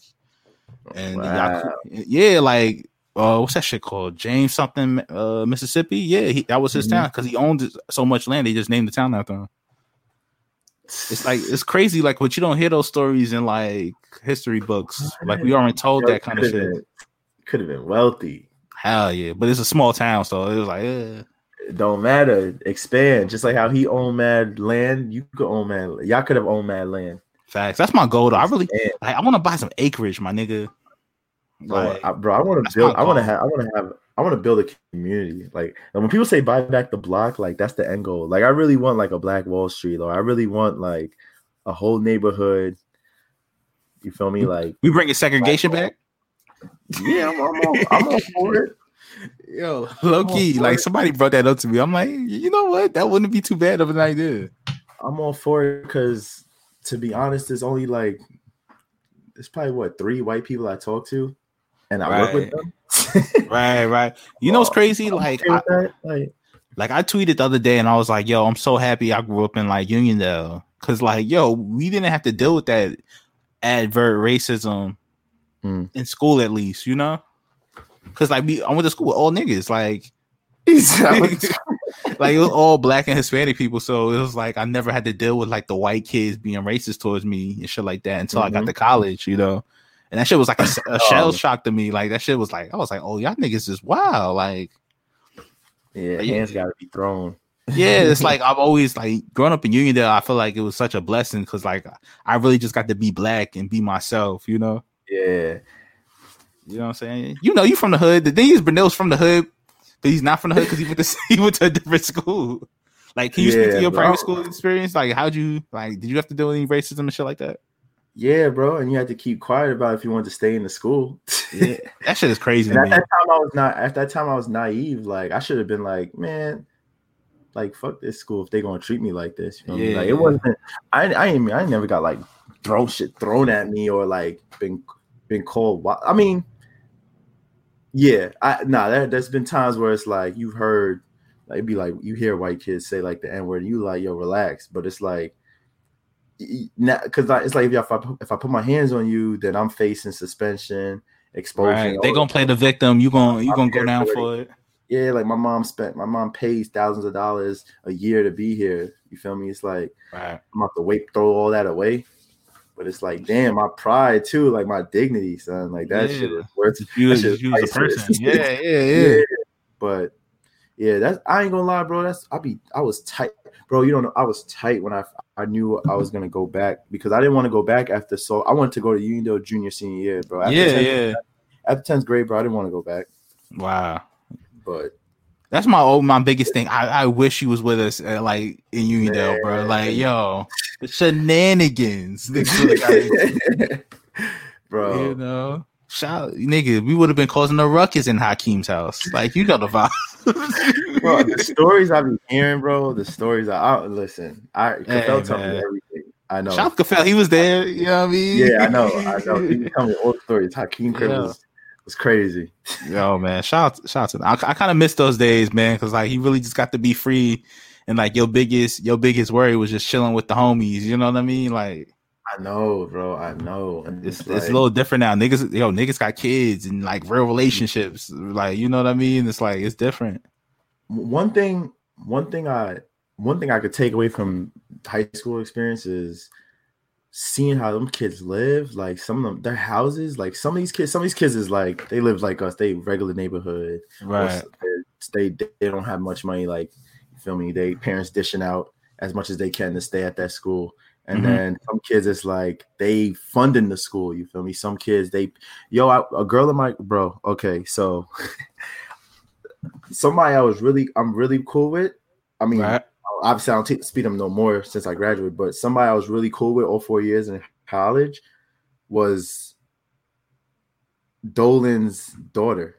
and wow. got, yeah, like, uh, what's that shit called? James something, uh, Mississippi. Yeah, he, that was his mm-hmm. town because he owned so much land. They just named the town after him. It's like it's crazy, like, but you don't hear those stories in like history books. Like, we aren't told Yo, that kind of shit. Could have been wealthy. Hell yeah, but it's a small town, so it was like, yeah. Don't matter. Expand. Just like how he owned mad land, you could own mad. Y'all could have owned mad land. Facts. That's my goal. Though. I really, like, I want to buy some acreage, my nigga. Like, bro, I, bro, I want to build. I want to have. I want to have. I want to build a community. Like, and when people say buy back the block, like that's the end goal. Like, I really want like a Black Wall Street, or I really want like a whole neighborhood. You feel me? Like, we bringing segregation back. Yeah, I'm, I'm, all, I'm all for it. Yo, low key, like somebody brought that up to me. I'm like, you know what? That wouldn't be too bad of an idea. I'm all for it because, to be honest, there's only like, there's probably what three white people I talk to, and I right. work with them. right, right. You know what's crazy? Like, I, like, like I tweeted the other day, and I was like, yo, I'm so happy I grew up in like Uniondale, cause like, yo, we didn't have to deal with that advert racism mm. in school, at least, you know. Cause like we, I went to school with all niggas. Like, like it was all black and Hispanic people, so it was like I never had to deal with like the white kids being racist towards me and shit like that until mm-hmm. I got to college, you know. And that shit was like a, a shell shock to me. Like that shit was like I was like, oh, y'all niggas is wild. Like, yeah, like, hands gotta be thrown. Yeah, it's like I've always like growing up in Uniondale. I feel like it was such a blessing because like I really just got to be black and be myself, you know. Yeah, you know what I'm saying. You know, you from the hood. The thing is, Bernal's from the hood, but he's not from the hood because he went to he went to a different school. Like, can you yeah, speak to your bro. private school experience? Like, how'd you like? Did you have to deal with any racism and shit like that? Yeah, bro, and you had to keep quiet about it if you wanted to stay in the school. Yeah, that shit is crazy. And at man. that time, I was not. At that time, I was naive. Like, I should have been like, man. Like, fuck this school if they gonna treat me like this. You know what yeah, I mean? Like, it wasn't. I I ain't. I never got like throw shit thrown at me or like been been called. I mean, yeah. I nah. That, there's been times where it's like you've heard. Like, it'd be like you hear white kids say like the N word. You like yo relax, but it's like now because it's like if, if I if I put my hands on you, then I'm facing suspension, exposure. Right. They gonna play the victim. You gonna you gonna go down already. for it. Yeah, like my mom spent, my mom pays thousands of dollars a year to be here. You feel me? It's like, right. I'm about to wait, throw all that away. But it's like, damn, my pride too, like my dignity, son. Like that yeah. shit is worth it. You, you a person. Yeah, yeah, yeah, yeah. But yeah, that's, I ain't gonna lie, bro. That's, I be, I was tight, bro. You don't know, I was tight when I, I knew I was gonna go back because I didn't want to go back after, so I wanted to go to Uniondale junior, senior year, bro. After yeah, tenth, yeah. After tenth grade, bro, I didn't want to go back. Wow. But that's my old, my biggest thing. I, I wish you was with us, at, like in Uniondale, bro. Like, yo, the shenanigans, bro. You know, shout, nigga, we would have been causing a ruckus in Hakeem's house. Like, you got the vibe, bro. The stories I be hearing, bro. The stories I, I listen. I Chappelle hey, tell me everything. I know. Shout out to Chappelle, he was there. You know what I mean? Yeah, I know. I know. He be telling me old stories. Hakeem Cribbs. It's crazy. Yo, man. Shout out, shout out to them. I, I kind of miss those days, man, because like you really just got to be free and like your biggest your biggest worry was just chilling with the homies. You know what I mean? Like I know, bro. I know. It's, it's, like, it's a little different now. Niggas, yo, niggas got kids and like real relationships. Like, you know what I mean? It's like it's different. One thing, one thing I one thing I could take away from high school experience is seeing how them kids live, like some of them, their houses, like some of these kids, some of these kids is like they live like us, they regular neighborhood, right? They they don't have much money, like you feel me. They parents dishing out as much as they can to stay at that school, and mm-hmm. then some kids it's like they funding the school, you feel me. Some kids they, yo, I, a girl in my bro, okay, so somebody I was really I'm really cool with, I mean. Right. Obviously, I don't t- speak them no more since I graduated, but somebody I was really cool with all four years in college was Dolan's daughter.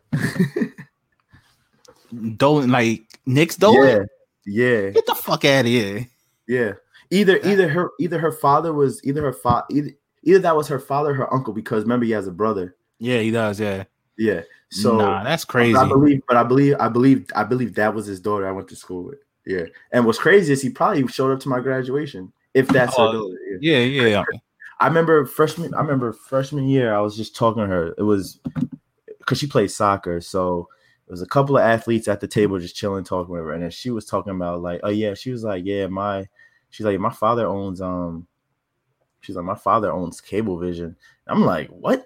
Dolan, like Nick's Dolan? Yeah, yeah. Get the fuck out of here. Yeah. Either either her either her father was either her father either, either that was her father or her uncle, because remember he has a brother. Yeah, he does, yeah. Yeah. So nah, that's crazy. I believe, but I believe I believe I believe that was his daughter I went to school with. Yeah, and what's crazy is he probably showed up to my graduation. If that's oh, her daughter. Yeah. yeah, yeah, yeah. I remember freshman. I remember freshman year. I was just talking to her. It was because she played soccer, so it was a couple of athletes at the table just chilling, talking with her. And then she was talking about like, oh yeah, she was like, yeah, my. She's like, my father owns um. She's like, my father owns Cablevision. I'm like, what?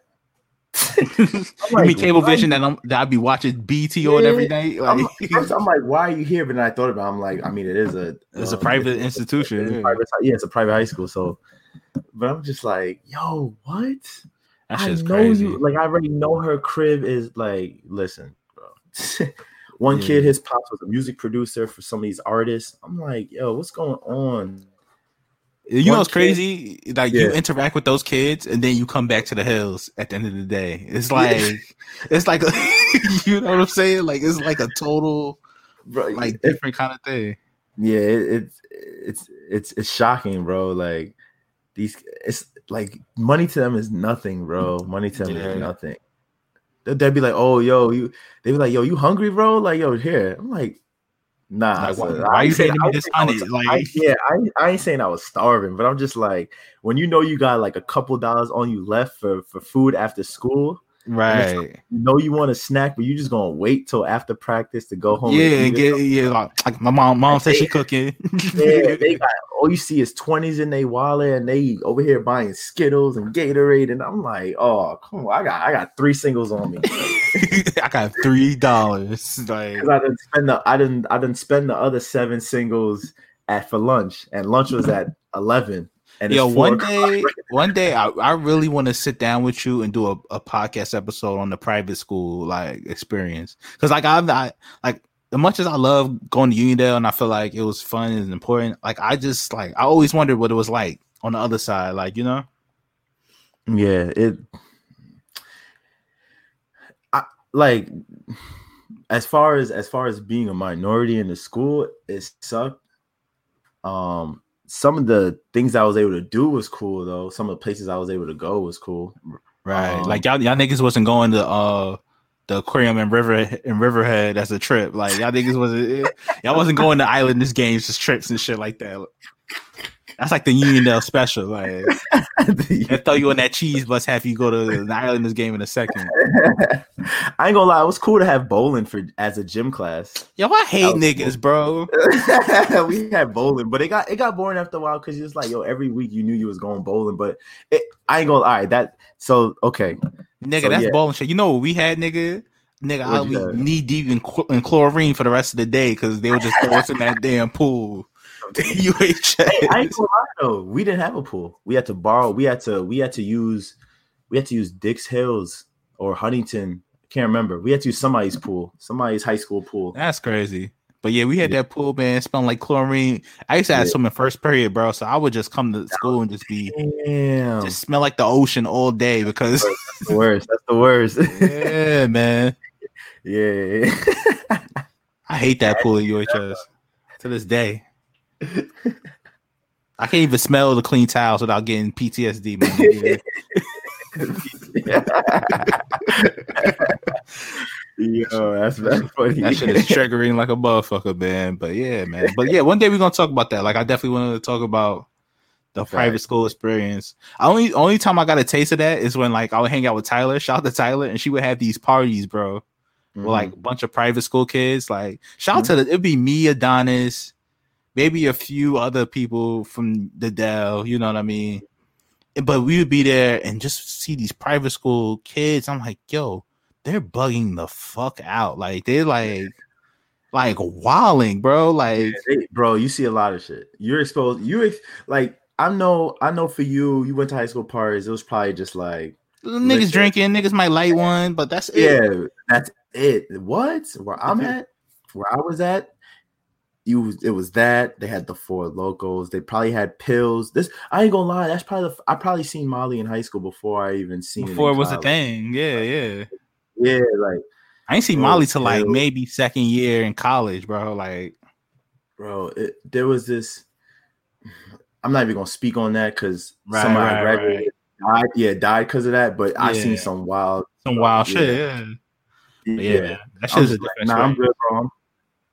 I'm like, you mean Cablevision that I'm that I'd be watching B T on yeah. every day? Like, I'm, I'm like, why are you here? But then I thought about it. I'm like, I mean, it is a it's um, a private it's, institution. It's, it's yeah. Private, yeah, it's a private high school. So, but I'm just like, yo, what? That shit's I know crazy. You, like, I already know her crib is like. Listen, bro. One yeah. kid, his pops was a music producer for some of these artists. I'm like, yo, what's going on? You One know what's crazy? Kid? Like yeah. you interact with those kids, and then you come back to the hills at the end of the day. It's like, it's like, a, you know what I'm saying? Like it's like a total, bro, like it, different kind of thing. Yeah, it's it, it's it's it's shocking, bro. Like these, it's like money to them is nothing, bro. Money to them yeah. is nothing. They'd, they'd be like, oh, yo, you. They'd be like, yo, you hungry, bro? Like, yo, here. I'm like. Nah, like, so why are you saying, saying I this honey? Like, I, yeah, I, I ain't saying I was starving, but I'm just like, when you know you got like a couple dollars on you left for, for food after school, Right. Like, you know you want a snack, but you just gonna wait till after practice to go home. Yeah, and get, yeah. Like, like my mom, mom said she cooking. Yeah, they got all you see is twenties in their wallet, and they over here buying Skittles and Gatorade, and I'm like, oh, come on, I got I got three singles on me. I got three dollars. Like, I didn't spend the I didn't I didn't spend the other seven singles at for lunch, and lunch was at eleven. And yo, one day, one day, I, I really want to sit down with you and do a, a podcast episode on the private school like experience, because like I'm not like as much as I love going to Uniondale and I feel like it was fun and important. Like I just like I always wondered what it was like on the other side, like you know. Yeah, it. I like as far as as far as being a minority in the school, it sucked. Um. Some of the things I was able to do was cool though. Some of the places I was able to go was cool. Right. Um, like y'all y'all niggas wasn't going to uh the aquarium in River in Riverhead as a trip. Like y'all niggas wasn't y'all wasn't going to Islanders games, just trips and shit like that. That's like the Uniondale special. Like they throw you in that cheese bus, have you go to the Islanders game in a second. I ain't gonna lie, it was cool to have bowling for as a gym class. Yo, I hate niggas, cool. bro. We had bowling, but it got it got boring after a while because it's like, yo, every week you knew you was going bowling, but it, I ain't gonna lie. That so okay, nigga, so, that's yeah. bowling shit. You know what we had, nigga. Nigga, I'll be knee deep in, in chlorine for the rest of the day because they were just throw us in that damn pool. U H S. Hey, I ain't gonna lie though. We didn't have a pool. We had to borrow. We had to. We had to use. We had to use Dix Hills or Huntington. Can't remember. We had to use somebody's pool. Somebody's high school pool. That's crazy. But yeah, we had yeah. that pool, man. Smelling like chlorine. I used to have yeah. some in first period, bro. So I would just come to school and just be, damn. just smell like the ocean all day because that's the worst. That's the worst. Yeah, man. Yeah. I hate that pool at U H S to this day. I can't even smell the clean towels without getting P T S D, man. Yo, that's, that's funny. That shit is triggering like a motherfucker, man. But yeah, man. But yeah, one day we're gonna talk about that. Like, I definitely wanted to talk about the okay. private school experience. I only only time I got a taste of that is when like I would hang out with Tyler. Shout out to Tyler, and she would have these parties, bro, mm-hmm. with like a bunch of private school kids. Like, shout out mm-hmm. to the, it'd be me, Adonis. Maybe a few other people from the Dell, you know what I mean? But we would be there and just see these private school kids. I'm like, yo, they're bugging the fuck out. Like, they're like, like wilding, bro. Like, yeah, they, bro, you see a lot of shit. You're exposed. You ex- like, I know, I know for you, you went to high school parties. It was probably just like niggas liquor. drinking, niggas might light one, but that's yeah, it. Yeah, that's it. What? Where I'm at, where I was at. You, it was that they had the Four Locos. They probably had pills. This I ain't gonna lie. That's probably the, I probably seen Molly in high school before I even seen before it, it was a thing. Yeah, like, yeah, yeah. Like I ain't seen bro, Molly till like maybe second year in college, bro. Like, bro, it, there was this. I'm not even gonna speak on that because right, somebody right, graduated, right. died. Yeah, died because of that. But yeah. I seen some wild, some wild yeah. shit. Yeah, yeah. yeah. yeah. That shit's like, nah, right? I'm good, bro.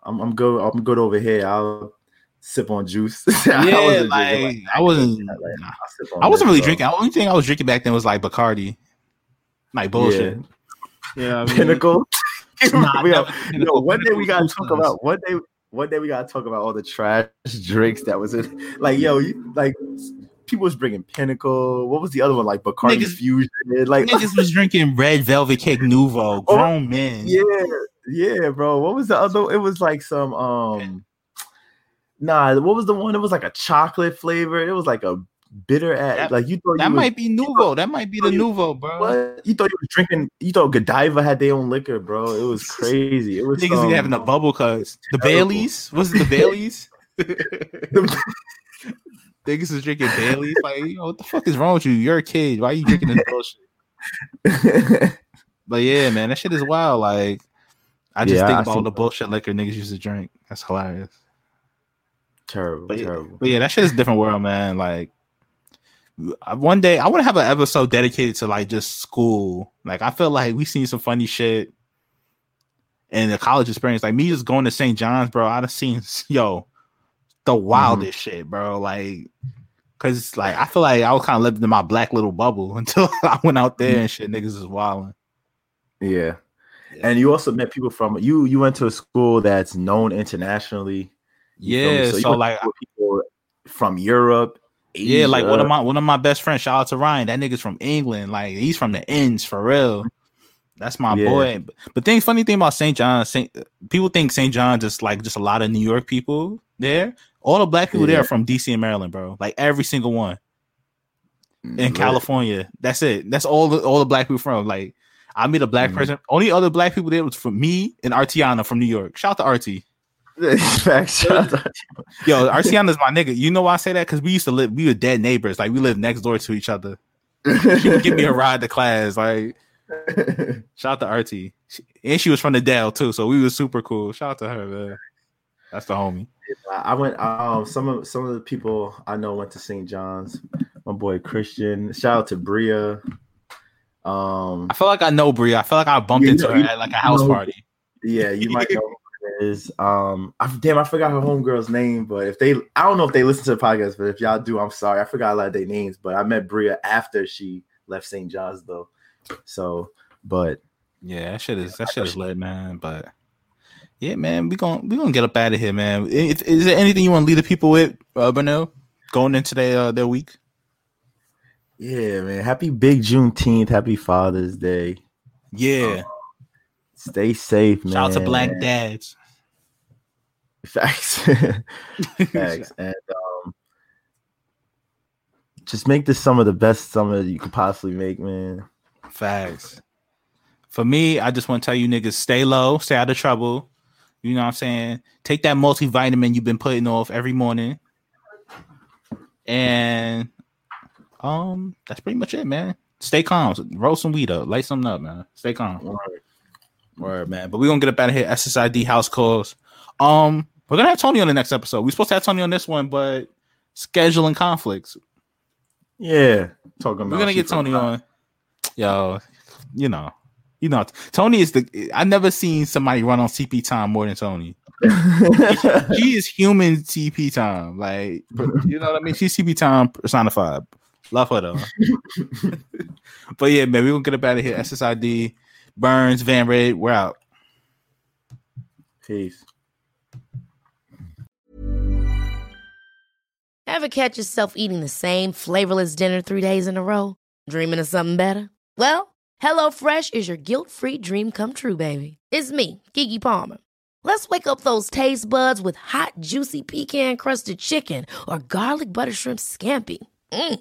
I'm, I'm good. I'm good over here. I'll sip on juice. Yeah, I wasn't. Like, drinking, like, I wasn't, like, nah. I wasn't really so. drinking. The only thing I was drinking back then was like Bacardi, like bullshit. Yeah, yeah I mean, Pinnacle. Nah, we have, Pinnacle. Yo, one Pinnacle day we gotta talk nice. about one day. One day we gotta talk about all the trash drinks that was in. Like yo, you, like people was drinking Pinnacle. What was the other one? Like Bacardi niggas, Fusion. Like niggas was drinking Red Velvet Cake Nouveau. Grown oh, men. Yeah. Yeah, bro. What was the other? It was like some um, nah. What was the one? It was like a chocolate flavor. It was like a bitter ass. Like you thought that you might was, be Nouveau. That might be the you, Nouveau, bro. What? You thought you were drinking? You thought Godiva had their own liquor, bro? It was crazy. It was niggas um, having the bubble cuts. The Baileys was it the Baileys? Niggas was drinking Baileys. Like, you know, what the fuck is wrong with you? You're a kid. Why are you drinking this bullshit? But yeah, man, that shit is wild. Like. I just yeah, think about all the bullshit liquor niggas used to drink. That's hilarious. Terrible, but, terrible. But yeah, that shit is a different world, man. Like, one day, I want to have an episode dedicated to, like, just school. Like, I feel like we seen some funny shit in the college experience. Like, me just going to Saint John's, bro, I done seen, yo, the wildest mm-hmm. shit, bro. Like, because, like, I feel like I was kind of living in my black little bubble until I went out there and shit, niggas was wilding. Yeah. yeah. And you also met people from you. You went to a school that's known internationally. Yeah. So, so you like people from Europe. Asia. Yeah, like one of my one of my best friends. Shout out to Ryan. That nigga's from England. Like he's from the ends for real. That's my yeah. boy. But, but thing, funny thing about Saint John's, Saint, people think Saint John's is like just a lot of New York people there. All the black people yeah. there are from D C and Maryland, bro. Like every single one. In right. California, that's it. That's all the all the black people from. Like I meet a black mm-hmm. person. Only other black people there was from me and Artiana from New York. Shout out to Artie. Facts. Yo, Artiana's my nigga. You know why I say that? Because we used to live. We were dead neighbors. Like we lived next door to each other. She would give me a ride to class. Like. Shout out to Artie, and she was from the Dell too, so we was super cool. Shout out to her, man. That's the homie. I went. Um, some of some of the people I know went to Saint John's. My boy Christian. Shout out to Bria. Um, I feel like I know Bria. I feel like I bumped you know, into her at like a house know, party. Yeah, you might know who it is. Um, I, damn, I forgot her homegirl's name, but if they, I don't know if they listen to the podcast, but if y'all do, I'm sorry, I forgot a lot of their names. But I met Bria after she left Saint John's though. So, but yeah, that shit is that shit is lit, man. But yeah, man, we gonna we gonna get up out of here, man. Is, is there anything you want to leave the people with, uh, Bernal, going into their uh, their week? Yeah, man. Happy Big Juneteenth. Happy Father's Day. Yeah. Um, stay safe, man. Shout out to Black dads. Facts. Facts. And um, just make this summer the best summer you can possibly make, man. Facts. For me, I just want to tell you niggas, stay low, stay out of trouble. You know what I'm saying? Take that multivitamin you've been putting off every morning. And um, that's pretty much it, man. Stay calm. Roll some weed up. Light something up, man. Stay calm. Word, Word man. But we're going to get up out of here. S S I D house calls. Um, we're going to have Tony on the next episode. We're supposed to have Tony on this one, but scheduling conflicts. Yeah. Talking about we're going to get Tony on. Yo, you know, you know, Tony is the. I never seen somebody run on C P time more than Tony. She is human C P time, like you know what I mean. She's C P time personified. Love her though. But yeah, man, we gonna get up out of here. S S I D, Burns, Van Red, we're out. Peace. Ever catch yourself eating the same flavorless dinner three days in a row? Dreaming of something better? Well, HelloFresh is your guilt-free dream come true, baby. It's me, Keke Palmer. Let's wake up those taste buds with hot, juicy pecan-crusted chicken or garlic butter shrimp scampi. Mm.